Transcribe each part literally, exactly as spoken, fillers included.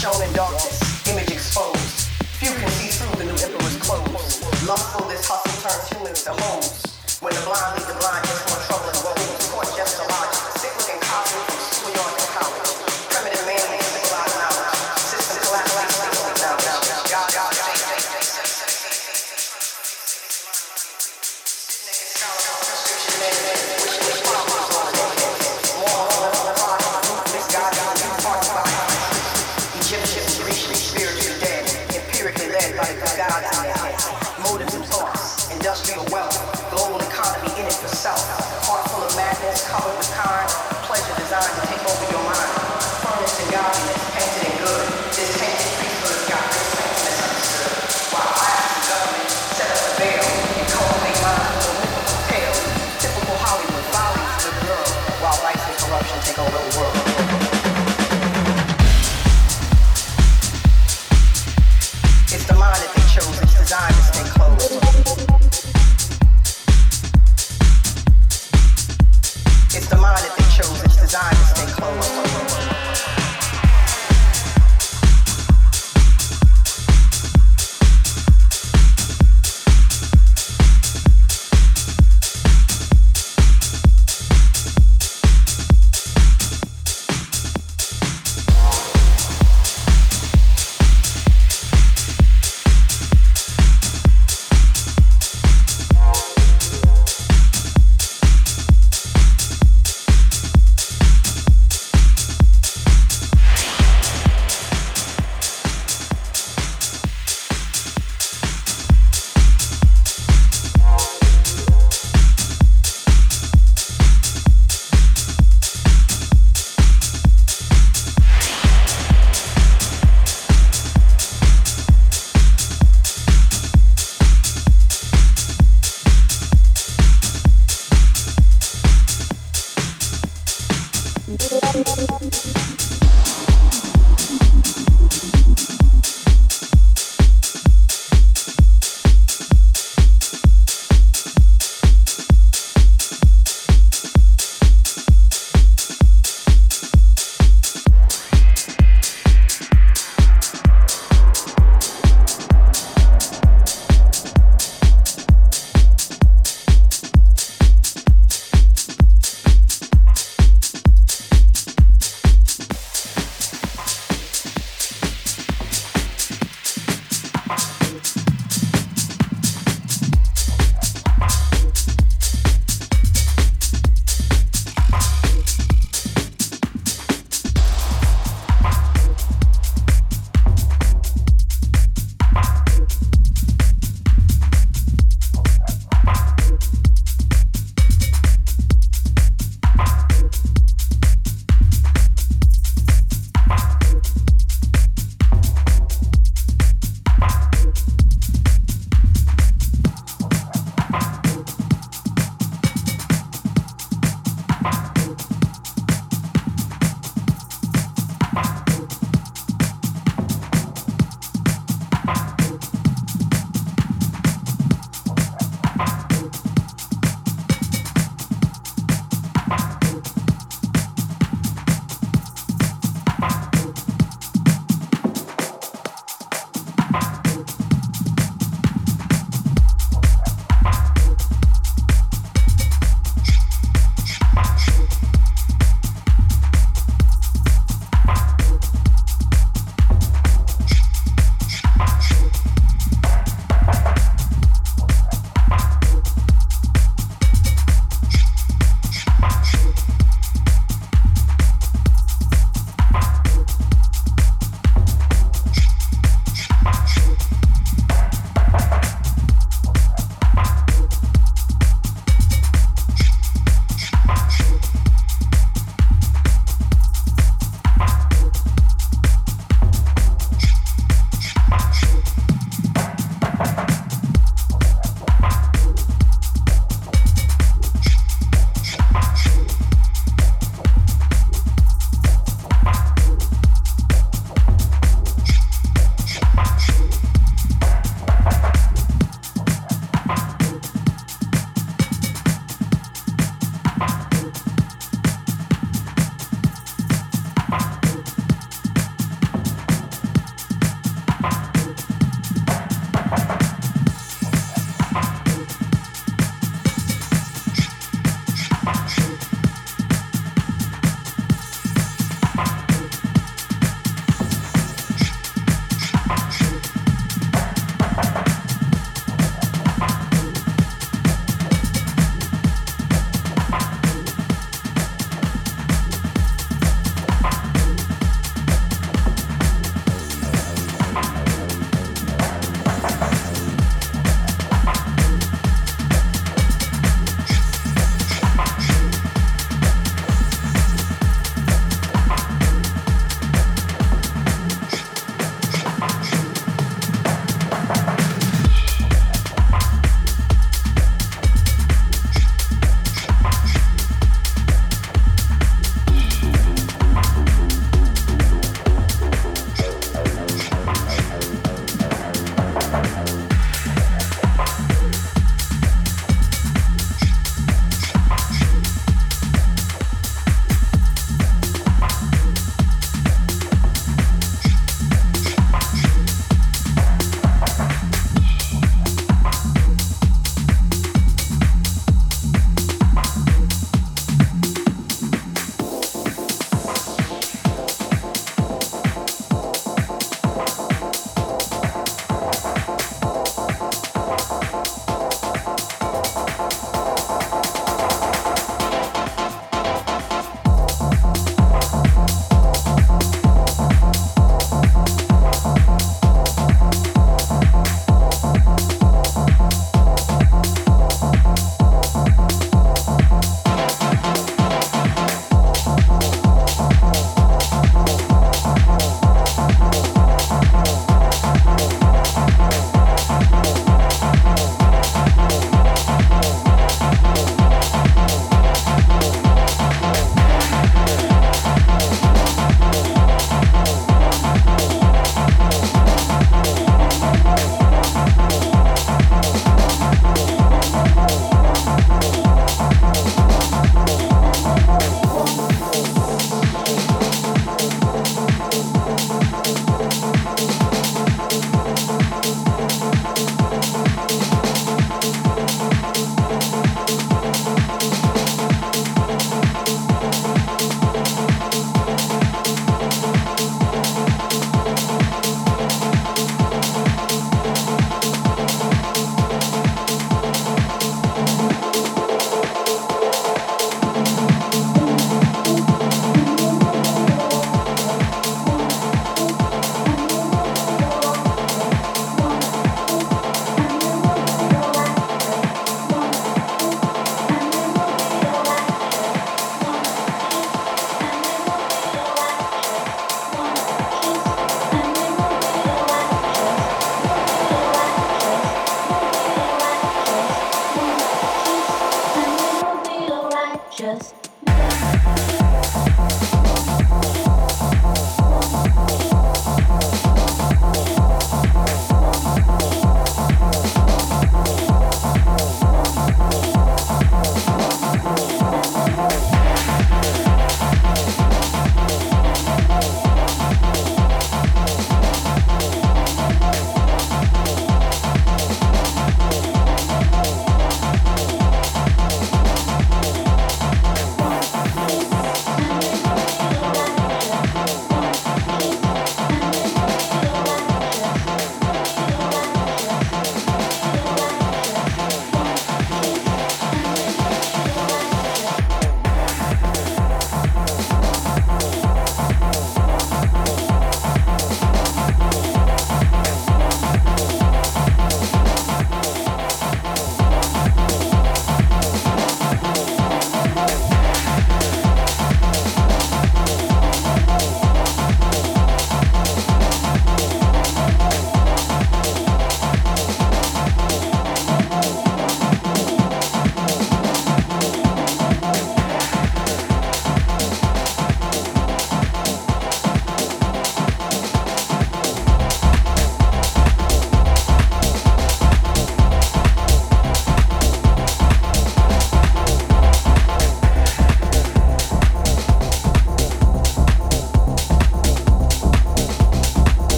shown in darkness, image exposed. Few can see through the new emperor's clothes. Lustful, this hustle turns humans to hoes. When the blind lead the blind, just more trouble and woe. The court just alive, sick looking cosmic from schoolyard to college. Primitive man and civilized knowledge. System collapse, last people now knowledge. God, God, God, God, God. Heart full of madness, covered with kind, pleasure designed to take over your mind. Furnace and godliness, painted and good. This tainted priesthood got this saint misunderstood. While I ask the government, set up a veil and cultivate minds with a mythical tale. Typical Hollywood volleys the girl, while lights and corruption take over the world. It's the mind that they chose, it's designed to stay closed. The mind that they chose, it's designed to stay closed.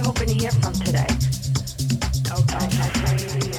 you hoping to hear from today? She passed unexpectedly.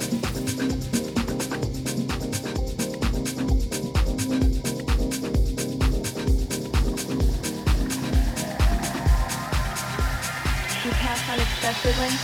Unexpectedly.